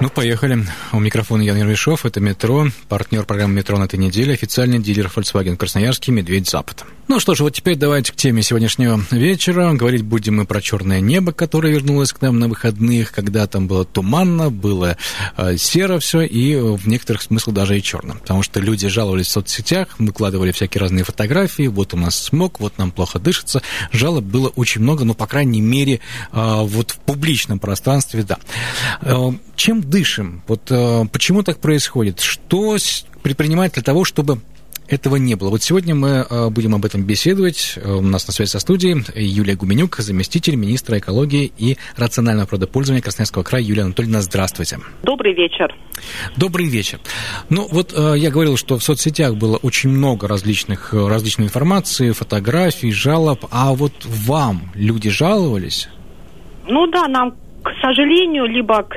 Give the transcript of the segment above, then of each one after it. Ну, поехали. У микрофона Ян Ермишов. Это «Метро». Партнер программы «Метро» на этой неделе. Официальный дилер Volkswagen Красноярский «Медведь Запад». Ну что ж, вот теперь давайте к теме сегодняшнего вечера. Говорить будем мы про черное небо, которое вернулось к нам на выходных, когда там было туманно, было серо все, и в некоторых смыслах даже и черно. Потому что люди жаловались в соцсетях, выкладывали всякие разные фотографии. Вот у нас смог, вот нам плохо дышится. Жалоб было очень много, но, по крайней мере, вот в публичном пространстве, да. Чем дышим? Вот почему так происходит? Что предпринимать для того, чтобы этого не было? Вот сегодня мы будем об этом беседовать. У нас на связи со студией Юлия Гуменюк, заместитель министра экологии и рационального природопользования Красноярского края. Юлия Анатольевна, здравствуйте. Добрый вечер. Добрый вечер. Ну вот я говорил, что в соцсетях было очень много различной информации, фотографий, жалоб. А вот вам люди жаловались? Ну да, нам, к сожалению, либо к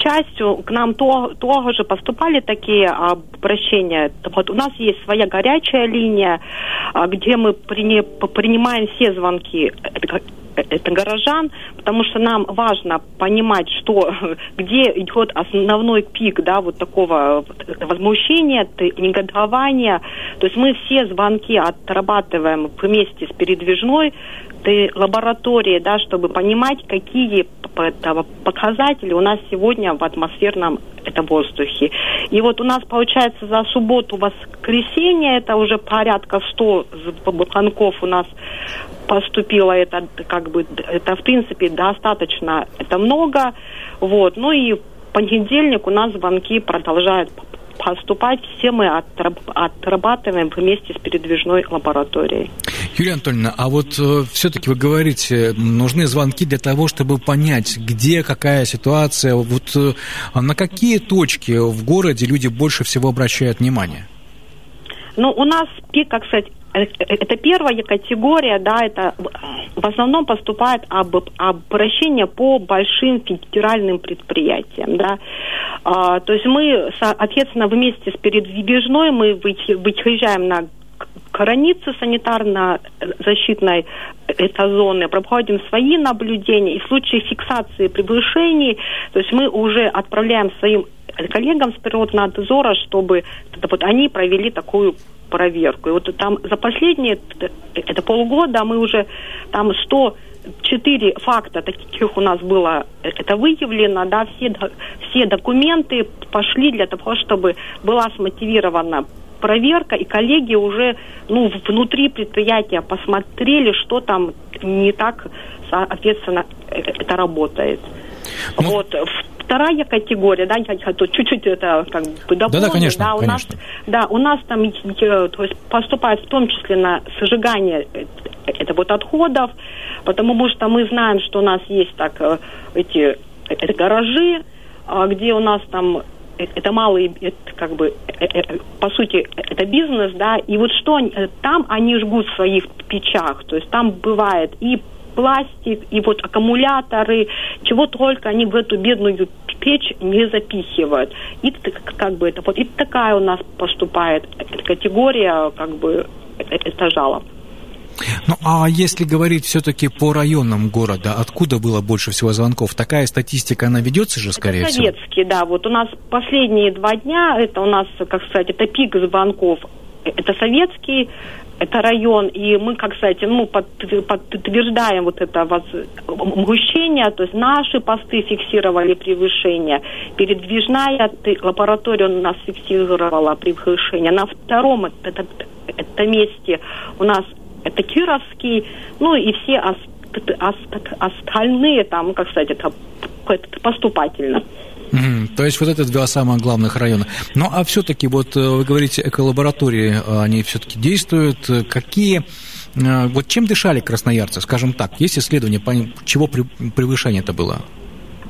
счастью, к нам тоже поступали такие обращения. Вот у нас есть своя горячая линия, где мы принимаем все звонки горожан, потому что нам важно понимать, где идет основной пик, да, вот такого возмущения, негодования. То есть мы все звонки отрабатываем вместе с передвижной лабораторией, да, чтобы понимать, какие показатели у нас сегодня в атмосферном воздухе. И вот у нас получается за субботу-воскресенье это уже порядка 100 звонков у нас поступило, это в принципе достаточно, это много, вот. Ну и в понедельник у нас звонки продолжают поступать, все мы отрабатываем вместе с передвижной лабораторией. Юлия Анатольевна, а вот все-таки вы говорите, нужны звонки для того, чтобы понять, где какая ситуация, вот на какие точки в городе люди больше всего обращают внимание? Ну, у нас пик, как сказать, это первая категория, да, это в основном поступает обращение по большим федеральным предприятиям, да. То есть мы, соответственно, вместе с передвижной мы выезжаем на границы санитарно-защитной зоны, проходим свои наблюдения, и в случае фиксации превышений, то есть мы уже отправляем своим коллегам с природнадзора, чтобы вот они провели такую проверку. И вот там за последние полгода мы уже там 104 факта таких у нас было выявлено, да, все документы пошли для того, чтобы была смотивирована проверка, и коллеги уже внутри предприятия посмотрели, что там не так, соответственно, это работает. Вот. Вторая категория, да, я чуть-чуть это дополню. Да, конечно, да, конечно. У нас там, то есть, поступает в том числе на сжигание отходов, потому что мы знаем, что у нас есть эти гаражи, где у нас там малый, по сути, бизнес, да, и вот что там они жгут в своих печах, то есть там бывает и пластик, и вот аккумуляторы, чего только они в эту бедную печь не запихивают. И и такая у нас поступает категория, это жалоб. Ну, а если говорить все-таки по районам города, откуда было больше всего звонков? Такая статистика, она ведется же, скорее всего? Советский, да. Вот у нас последние 2 дня, это у нас, это пик звонков. Это Советский, это район, и мы, подтверждаем вот это возмущение, то есть наши посты фиксировали превышение, передвижная лаборатория у нас фиксировала превышение. На втором это месте у нас это Кировский, ну и все остальные там, это поступательно. То есть вот это 2 самых главных района. Ну, а все-таки, вот вы говорите, эколаборатории, они все-таки действуют. Какие, вот чем дышали красноярцы, скажем так? Есть исследования, чего превышение это было?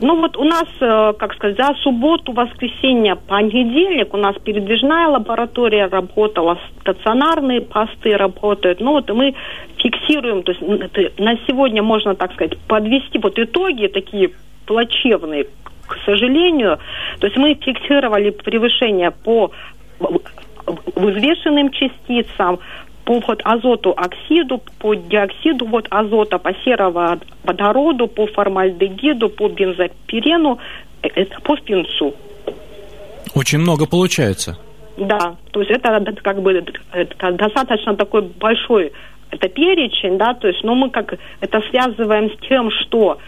Ну вот у нас, как сказать, за субботу, воскресенье, понедельник у нас передвижная лаборатория работала, стационарные посты работают. Ну вот и мы фиксируем, то есть на сегодня можно, так сказать, подвести вот итоги такие плачевные, к сожалению. То есть мы фиксировали превышение по взвешенным частицам, по вот азоту оксиду, по диоксиду вот азота, по сероводороду, по формальдегиду, по бензопирену, это по свинцу. Очень много получается. Да, то есть это как бы это достаточно такой большой это перечень, да, то есть, но мы как это связываем с тем, что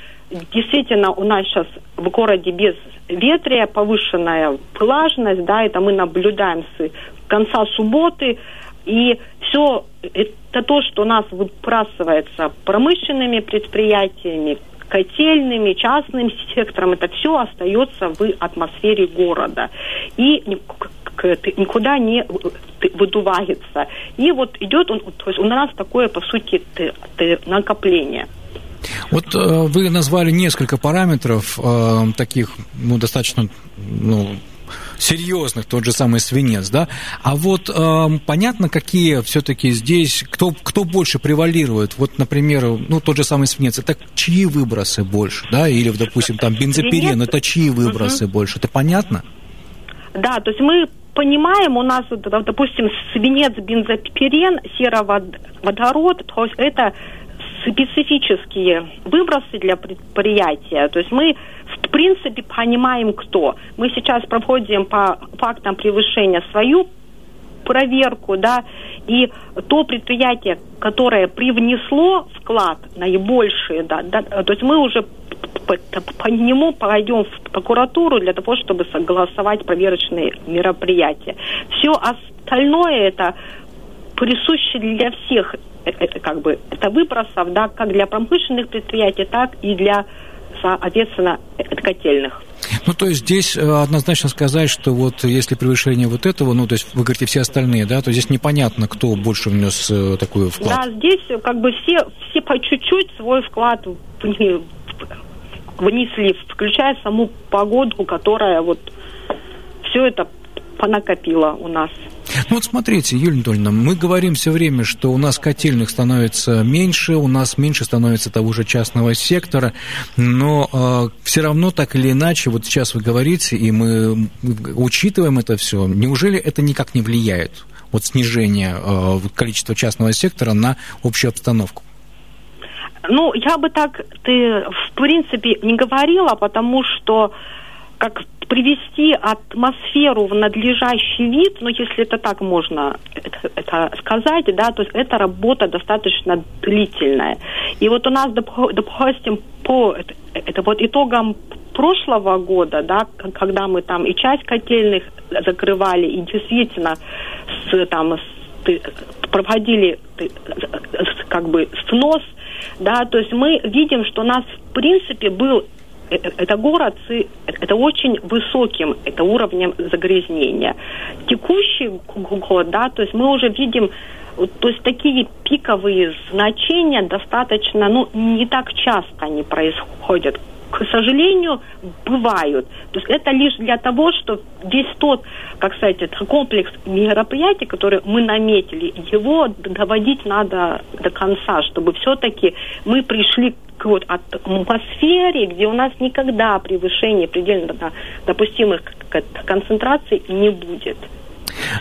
действительно у нас сейчас в городе безветрие, повышенная влажность, да, это мы наблюдаем с конца субботы. И все это то, что у нас выбрасывается промышленными предприятиями, котельными, частным сектором, это все остается в атмосфере города. И никуда не выдувается. И вот идет, то есть у нас такое, по сути, накопление. Вот вы назвали несколько параметров таких, ну, достаточно... ну, серьезных, тот же самый свинец, да? А вот понятно, какие все-таки здесь, кто больше превалирует? Вот, например, ну, тот же самый свинец, это чьи выбросы больше, да? Или, допустим, там бензопирен, это чьи выбросы больше? Это понятно? Да, то есть мы понимаем, у нас, допустим, свинец, бензопирен, сероводород, то есть это специфические выбросы для предприятия. То есть мы, в принципе, понимаем, кто. Мы сейчас проходим по фактам превышения свою проверку, да, и то предприятие, которое привнесло вклад наибольший, да, то есть мы уже по нему пойдем в прокуратуру для того, чтобы согласовать проверочные мероприятия. Все остальное это присуще для всех. Это как бы это выбросов, да, как для промышленных предприятий, так и для, соответственно, котельных. Ну, то есть здесь однозначно сказать, что вот если превышение вот этого, ну, то есть вы говорите все остальные, да, то здесь непонятно, кто больше внес такой вклад. Да, здесь как бы все по чуть-чуть свой вклад внесли, включая саму погоду, которая вот все это понакопила у нас. Ну вот смотрите, Юлия Анатольевна, мы говорим все время, что у нас котельных становится меньше, у нас меньше становится того же частного сектора, но все равно так или иначе, вот сейчас вы говорите, и мы учитываем это все, неужели это никак не влияет, вот снижение количества частного сектора на общую обстановку? Ну, я бы так, в принципе, не говорила, потому что как привести атмосферу в надлежащий вид, ну, если это так можно это сказать, да, то есть эта работа достаточно длительная. И вот у нас, допустим, по это вот итогам прошлого года, да, когда мы там и часть котельных закрывали, и действительно проводили как бы снос, да, то есть мы видим, что у нас, в принципе, был это город с это очень высоким это уровнем загрязнения. Текущий год, да, то есть мы уже видим, то есть такие пиковые значения достаточно, ну, не так часто они происходят. К сожалению, бывают. То есть это лишь для того, что весь тот, как сказать, комплекс мероприятий, которые мы наметили, его доводить надо до конца, чтобы все-таки мы пришли к вот атмосфере, где у нас никогда превышение предельно допустимых концентраций не будет.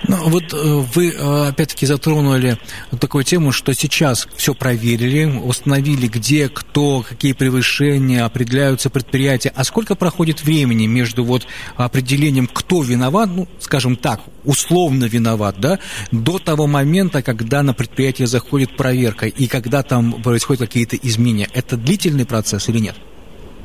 Ну, вот вы, опять-таки, затронули такую тему, что сейчас все проверили, установили, где, кто, какие превышения, определяются предприятия. А сколько проходит времени между вот определением, кто виноват, ну, скажем так, условно виноват, да, до того момента, когда на предприятие заходит проверка и когда там происходят какие-то изменения? Это длительный процесс или нет?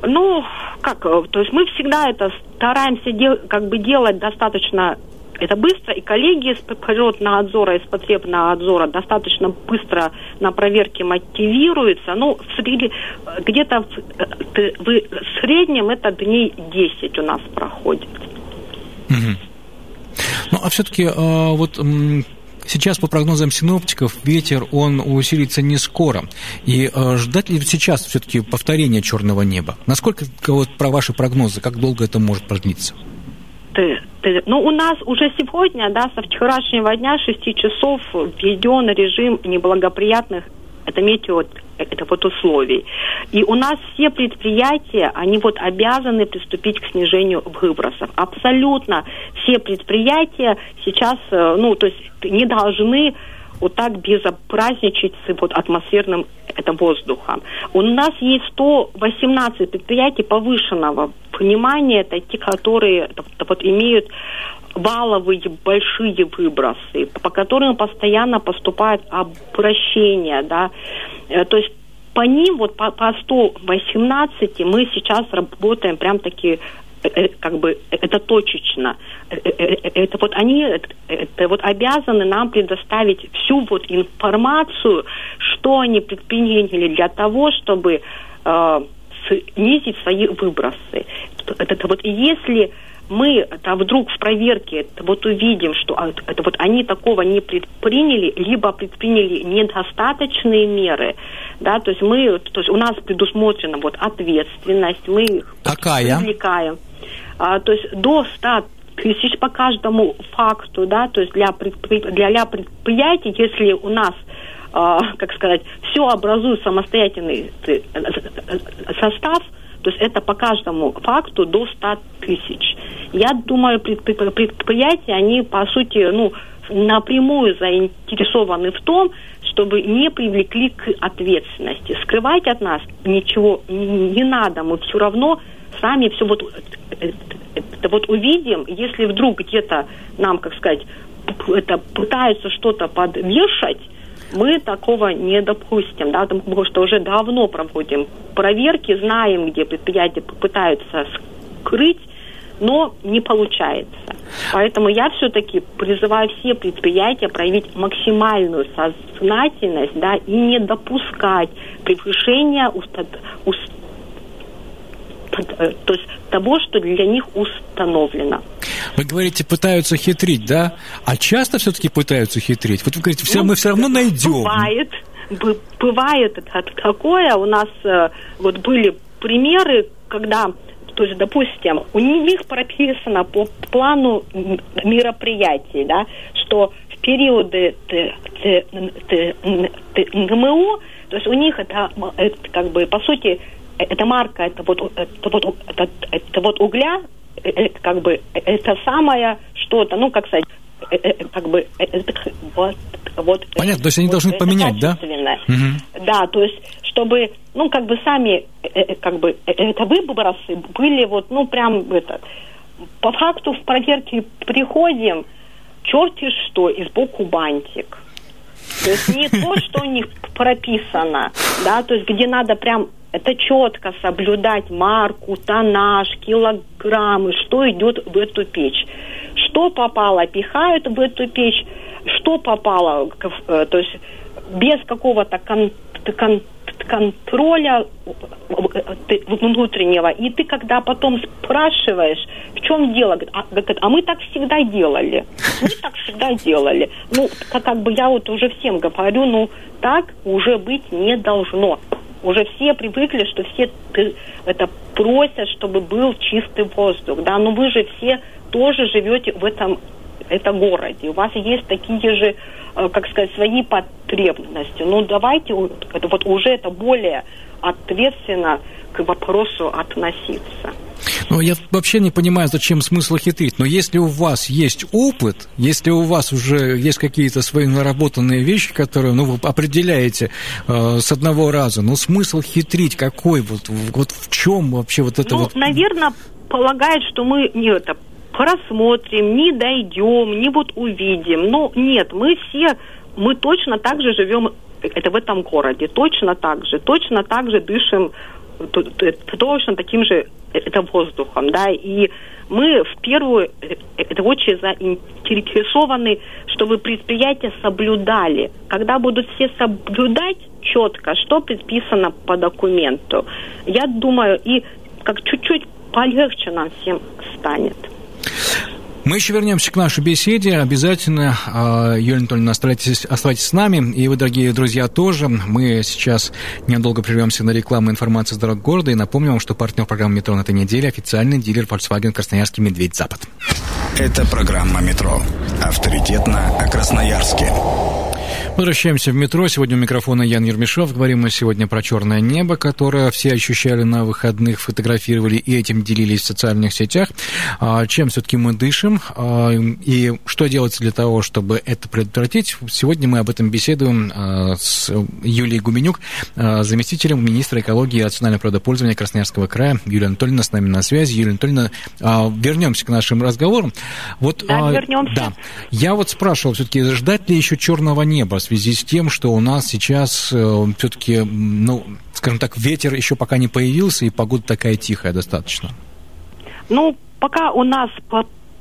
Ну, как, то есть мы всегда это стараемся делать достаточно... Это быстро, и коллеги из Природнадзора, из Потребнадзора достаточно быстро на проверке мотивируются. Ну, где-то в среднем это дней 10 у нас проходит. Угу. Ну, а все-таки вот Сейчас, по прогнозам синоптиков, ветер, он усилится не скоро. И ждать ли сейчас все-таки повторения черного неба? Насколько, вот, про ваши прогнозы, как долго это может продлиться? Ну, у нас уже сегодня, да, со вчерашнего дня, 6 часов, введен режим неблагоприятных, это метео, это вот условий. И у нас все предприятия, они вот обязаны приступить к снижению выбросов. Абсолютно все предприятия сейчас, ну, то есть не должны вот так безобразничать с вот атмосферным это воздухом. У нас есть 118 предприятий повышенного внимания, это те, которые это вот имеют валовые большие выбросы, по которым постоянно поступают обращения, да. То есть по ним, вот по 118 мы сейчас работаем прям-таки как бы это точечно. Это вот они это вот обязаны нам предоставить всю вот информацию, что они предприняли для того, чтобы снизить свои выбросы. Это вот если мы это вдруг в проверке это вот увидим, что это вот они такого не предприняли, либо предприняли недостаточные меры, да, то есть мы, то есть у нас предусмотрена вот ответственность, мы их привлекаем. То есть до 100 тысяч по каждому факту, да, то есть для предприятий, если у нас, как сказать, все образует самостоятельный состав, то есть это по каждому факту до 100 тысяч. Я думаю, предприятия, они, по сути, ну, напрямую заинтересованы в том, чтобы не привлекли к ответственности. Скрывать от нас ничего не надо, мы все равно сами все вот, это вот увидим, если вдруг где-то нам, как сказать, это пытаются что-то подвешать, мы такого не допустим, да, потому что уже давно проводим проверки, знаем, где предприятия пытаются скрыть, но не получается. Поэтому я все-таки призываю все предприятия проявить максимальную сознательность, да, и не допускать превышения то есть того, что для них установлено. Вы говорите, пытаются хитрить, да? А часто все-таки пытаются хитрить? Вот вы говорите, все, ну, мы все равно найдем. Бывает такое. У нас вот были примеры, когда, то есть, допустим, у них прописано по плану мероприятий, да, что в периоды НМО, то есть у них это как бы, по сути, эта марка, это вот угля, как бы это самое что-то, ну, как сказать, как бы это вот. Понятно, то есть они вот должны поменять, да? Угу. Да, то есть чтобы, ну, как бы сами, как бы это выбросы были вот, ну, прям это. По факту в проверке приходим, черти что, и сбоку бантик. То есть не то, что у них прописано, да, то есть где надо прям это четко соблюдать марку, тоннаж, килограммы, что идет в эту печь. Что попало, пихают в эту печь, что попало, то есть без какого-то контроля внутреннего. И ты, когда потом спрашиваешь, в чем дело, а мы так всегда делали. Мы так всегда делали. Ну, как бы я вот уже всем говорю, ну, так уже быть не должно. Уже все привыкли, что все это просят, чтобы был чистый воздух, да, но вы же все тоже живете в этом городе, у вас есть такие же, как сказать, свои потребности, ну, давайте это вот уже это более ответственно к вопросу относиться. Ну, я вообще не понимаю, зачем смысл хитрить, но если у вас есть опыт, если у вас уже есть какие-то свои наработанные вещи, которые, ну, вы определяете с одного раза, ну, смысл хитрить какой, вот в чем вообще вот это, ну, вот? Ну, наверное, полагают, что мы не это просмотрим, не дойдем, не вот увидим, но нет, мы точно так же живем это в этом городе, точно так же дышим, точно таким же это воздухом, да, и мы в первую очередь заинтересованы, чтобы предприятия соблюдали. Когда будут все соблюдать четко, что предписано по документу, я думаю, и как чуть-чуть полегче нам всем станет. Мы еще вернемся к нашей беседе. Обязательно, Юлия Анатольевна, оставайтесь с нами. И вы, дорогие друзья, тоже. Мы сейчас недолго прервемся на рекламу информации с дорог города. И напомню вам, что партнер программы «Метро» на этой неделе — официальный дилер Volkswagen Красноярский «Медведь Запад». Это программа «Метро». Авторитетно о Красноярске. Возвращаемся в метро. Сегодня у микрофона Ян Ермишов. Говорим мы сегодня про черное небо, которое все ощущали на выходных, фотографировали и этим делились в социальных сетях. Чем все-таки мы дышим и что делается для того, чтобы это предотвратить? Сегодня мы об этом беседуем с Юлией Гуменюк, заместителем министра экологии и рационального природопользования Красноярского края. Юлия Анатольевна с нами на связи. Юлия Анатольевна, вернемся к нашим разговорам. Вот, да, вернемся. Да. Я вот спрашивал, все-таки ждать ли еще черного неба в связи с тем, что у нас сейчас все-таки, ну, скажем так, ветер еще пока не появился, и погода такая тихая достаточно? Ну, пока у нас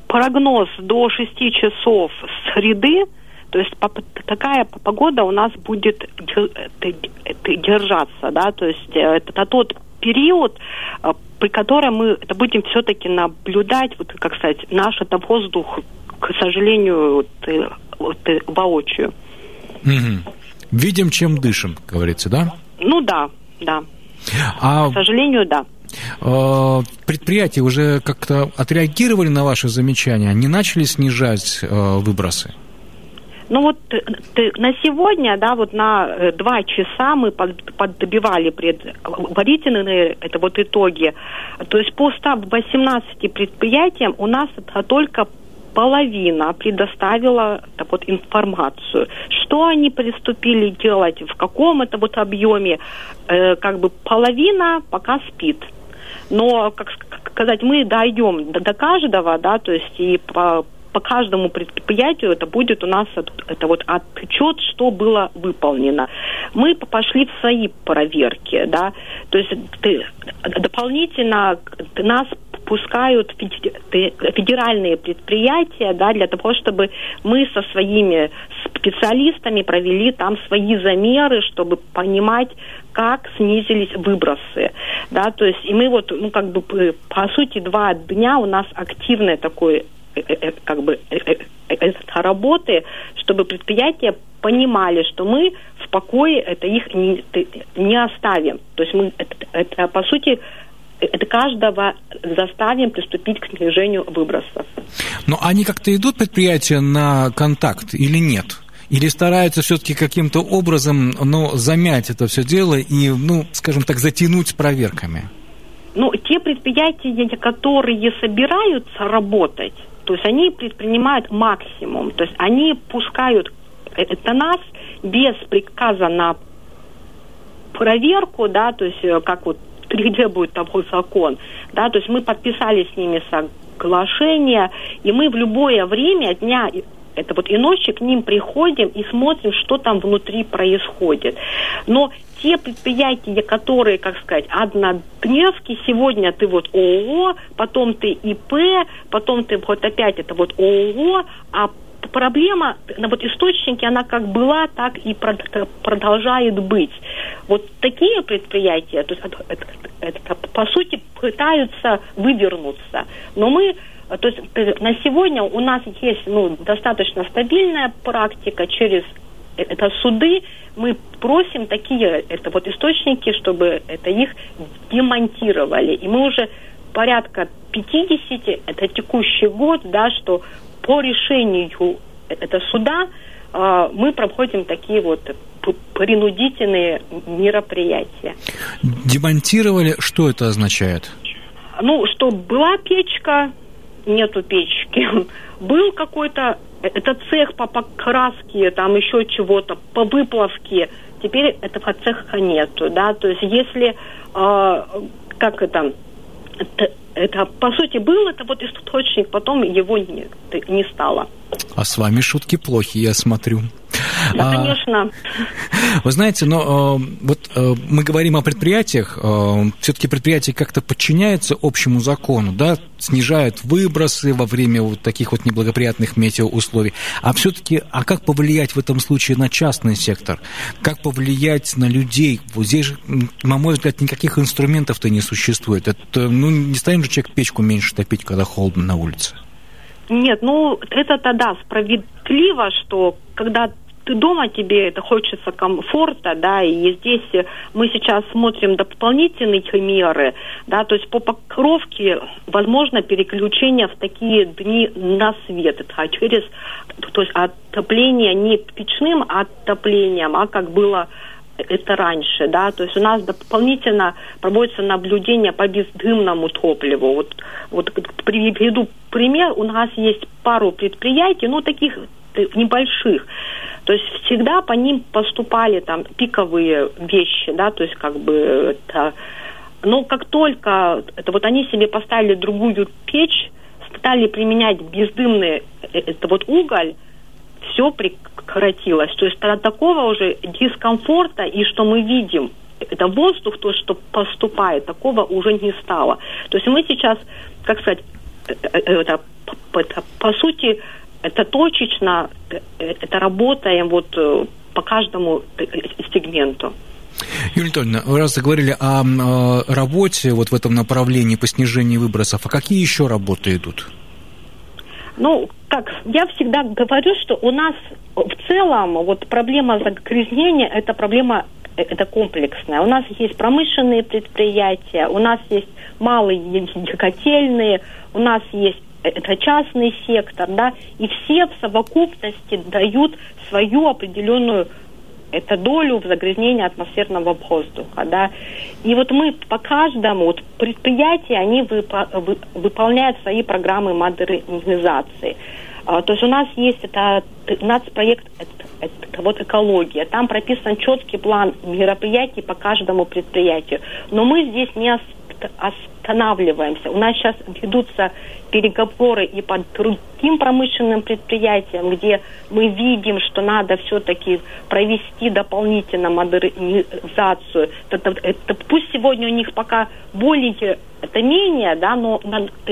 прогноз до 6 часов среды, то есть такая погода у нас будет держаться, да, то есть это тот период, при котором мы это будем все-таки наблюдать, вот, как сказать, наш это воздух, к сожалению, воочию. Угу. Видим, чем дышим, говорится, да? Ну да, да. К сожалению, да. Предприятия уже как-то отреагировали на ваши замечания? Не начали снижать выбросы? Ну вот на сегодня, да, вот на 2 часа мы подбивали предварительные это вот итоги. То есть по 118 предприятиям у нас только половина предоставила так вот информацию, что они приступили делать, в каком это вот объеме, как бы половина пока спит. Но, как сказать, мы дойдем до каждого, да, то есть и по каждому предприятию это будет у нас это вот отчет, что было выполнено. Мы пошли в свои проверки, да, то есть дополнительно нас пускают федеральные предприятия, да, для того, чтобы мы со своими специалистами провели там свои замеры, чтобы понимать, как снизились выбросы, да, то есть и мы вот, ну, как бы, по сути, 2 дня у нас активное такое, как бы, работы, чтобы предприятия понимали, что мы в покое это их не оставим, то есть мы это по сути это каждого заставим приступить к снижению выбросов. Но они как-то идут, предприятия, на контакт или нет? Или стараются все-таки каким-то образом, ну, замять это все дело и, ну, скажем так, затянуть с проверками? Ну, те предприятия, которые собираются работать, то есть они предпринимают максимум, то есть они пускают это нас без приказа на проверку, да, то есть как вот требует того закон, да, то есть мы подписали с ними соглашение, и мы в любое время дня это вот и ночи к ним приходим и смотрим, что там внутри происходит. Но те предприятия, которые, как сказать, однодневки, сегодня ты вот ООО, потом ты ИП, потом ты вот опять это вот ООО, а проблема, вот источники, она как была, так и продолжает быть. Вот такие предприятия, то есть, это, по сути, пытаются вывернуться. Но мы, то есть, на сегодня у нас есть, ну, достаточно стабильная практика через это суды. Мы просим такие это вот источники, чтобы это их демонтировали. И мы уже порядка 50, это текущий год, да, что по решению этого суда мы проходим такие вот принудительные мероприятия. Демонтировали, что это означает? Ну, что была печка, нету печки, был какой-то это цех по покраске, там еще чего-то, по выплавке, теперь этого цеха нету, да, то есть если, как это, по сути, был это вот источник, потом его не стало. А с вами шутки плохи, я смотрю. Да, конечно. Вы знаете, но вот мы говорим о предприятиях, все-таки предприятия как-то подчиняются общему закону, да, снижают выбросы во время вот таких вот неблагоприятных метеоусловий. А все-таки, а как повлиять в этом случае на частный сектор? Как повлиять на людей? Вот здесь же, на мой взгляд, никаких инструментов-то не существует. Это, ну, не станет же человек печку меньше топить, когда холодно на улице. Нет, ну, это тогда справедливо, что когда ты дома, тебе это хочется комфорта, да, и здесь мы сейчас смотрим дополнительные меры, да, то есть по покровке возможно переключение в такие дни на свет, а через, то есть отопление не печным отоплением, а как было это раньше, да, то есть у нас дополнительно проводится наблюдение по бездымному топливу. Вот приведу пример, у нас есть пару предприятий, ну, таких небольших, то есть всегда по ним поступали там пиковые вещи, да, то есть как бы это, но как только это вот они себе поставили другую печь, стали применять бездымный это вот уголь, все прекратилось, то есть такого уже дискомфорта и что мы видим, это воздух, то, что поступает, такого уже не стало. То есть мы сейчас, как сказать, это, по сути, это точечно, это работаем вот по каждому сегменту. Юлия Анатольевна, вы раз заговорили о работе вот в этом направлении по снижению выбросов, а какие еще работы идут? Ну, как я всегда говорю, что у нас в целом вот проблема загрязнения, это проблема это комплексная. У нас есть промышленные предприятия, у нас есть малые котельные, у нас есть это частный сектор, да, и все в совокупности дают свою определенную это долю в загрязнении атмосферного воздуха, да. И вот мы по каждому вот предприятию, они выполняют свои программы модернизации. То есть у нас есть это нацпроект это вот экология, там прописан четкий план мероприятий по каждому предприятию, но мы здесь не останавливаемся. У нас сейчас ведутся переговоры и по другим промышленным предприятиям, где мы видим, что надо все-таки провести дополнительно модернизацию. Это пусть сегодня у них пока более, это менее, да, но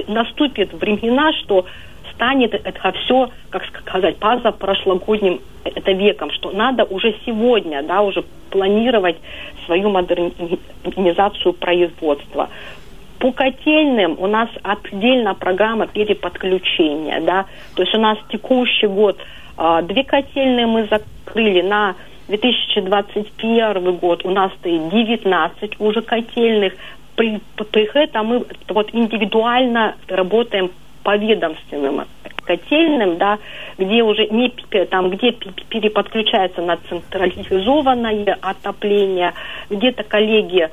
наступит времена, что станет это все, как сказать, позапрошлогодним это веком, что надо уже сегодня, да, уже планировать свою модернизацию производства. По котельным у нас отдельно программа переподключения, да, то есть у нас текущий год 2 котельные мы закрыли, на 2021 год у нас стоит 19 уже котельных, при этом мы вот индивидуально работаем по ведомственным котельным, да, где уже не там, где переподключается на централизованное отопление, где-то коллеги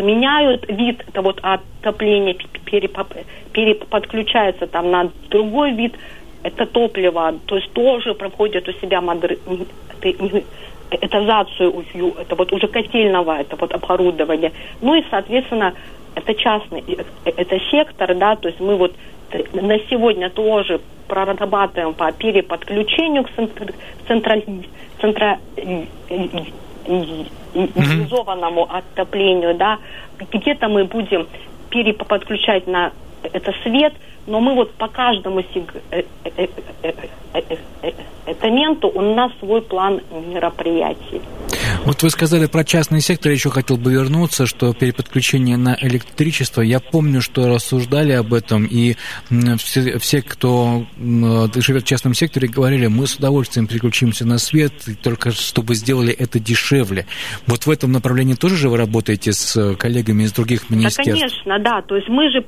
меняют вид это вот отопления, переподключаются там на другой вид это топливо, то есть тоже проходят у себя модернизацию это вот уже котельного это вот оборудования, ну и соответственно это частный это сектор, да, то есть мы вот на сегодня тоже прорабатываем по переподключению к централизованному отоплению, да, где-то мы будем переподключать на это свет, но мы вот по каждому сегменту у нас свой план мероприятий. Вот вы сказали про частный сектор, я еще хотел бы вернуться, что переподключение на электричество, я помню, что рассуждали об этом, и все, кто живет в частном секторе, говорили, мы с удовольствием переключимся на свет, только чтобы сделали это дешевле. Вот в этом направлении тоже же вы работаете с коллегами из других министерств? Да, конечно, да, то есть мы же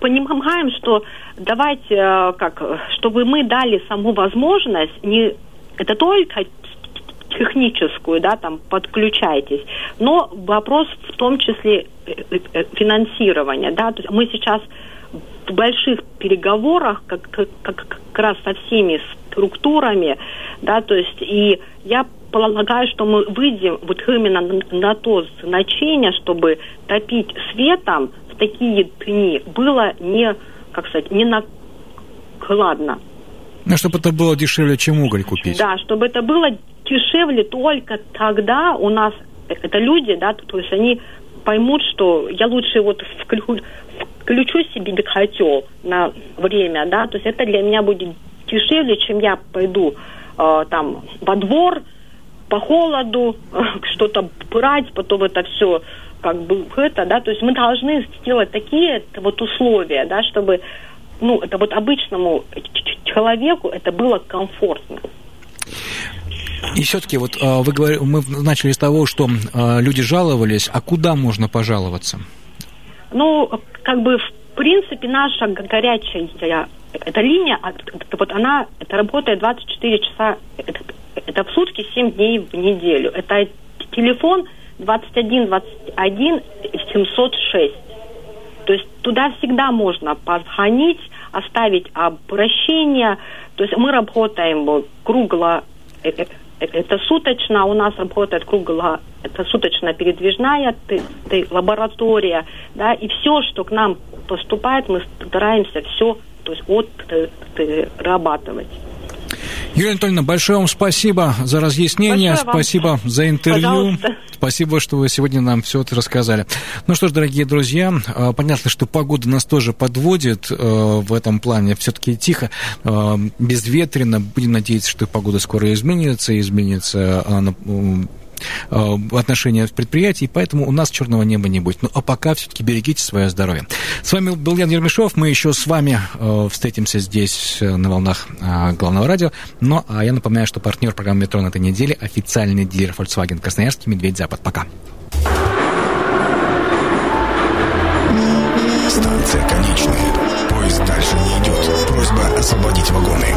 понимаем, что давайте, как, чтобы мы дали саму возможность, не это только техническую, да, там, подключайтесь. Но вопрос в том числе финансирования, да, то есть мы сейчас в больших переговорах как раз со всеми структурами, да, то есть и я полагаю, что мы выйдем вот именно на то значение, чтобы топить светом в такие дни было не, как сказать, не накладно. Ну, чтобы это было дешевле, чем уголь купить. Да, чтобы это было дешевле, только тогда у нас это люди, да, то есть они поймут, что я лучше вот включу себе котел на время, да, то есть это для меня будет дешевле, чем я пойду там во двор по холоду что-то брать, потом это все как бы это, да, то есть мы должны сделать такие вот условия, да, чтобы ну, это вот обычному человеку это было комфортно. И все-таки вот мы начали с того, что люди жаловались, а куда можно пожаловаться? Ну, как бы в принципе наша горячая эта линия, вот она это работает 24 часа, это в сутки 7 дней в неделю. Это телефон 21 21 706. То есть туда всегда можно позвонить, оставить обращение. То есть мы работаем круглосуточно, у нас работает круглосуточно передвижная лаборатория, да, и все, что к нам поступает, мы стараемся все, то есть отрабатывать. Юлия Анатольевна, большое вам спасибо за разъяснение, спасибо за интервью. Пожалуйста. Спасибо, что вы сегодня нам все это рассказали. Ну что ж, дорогие друзья, понятно, что погода нас тоже подводит в этом плане. Все-таки тихо, безветренно. Будем надеяться, что погода скоро изменится, изменится отношения в предприятии, поэтому у нас черного неба не будет. Ну, а пока все-таки берегите свое здоровье. С вами был Ян Ермишов. Мы еще с вами встретимся здесь на волнах Главного радио. Но я напоминаю, что партнер программы «Метро» на этой неделе — официальный дилер Volkswagen Красноярский «Медведь Запад». Пока. Станция конечная. Поезд дальше не идет. Просьба освободить вагоны.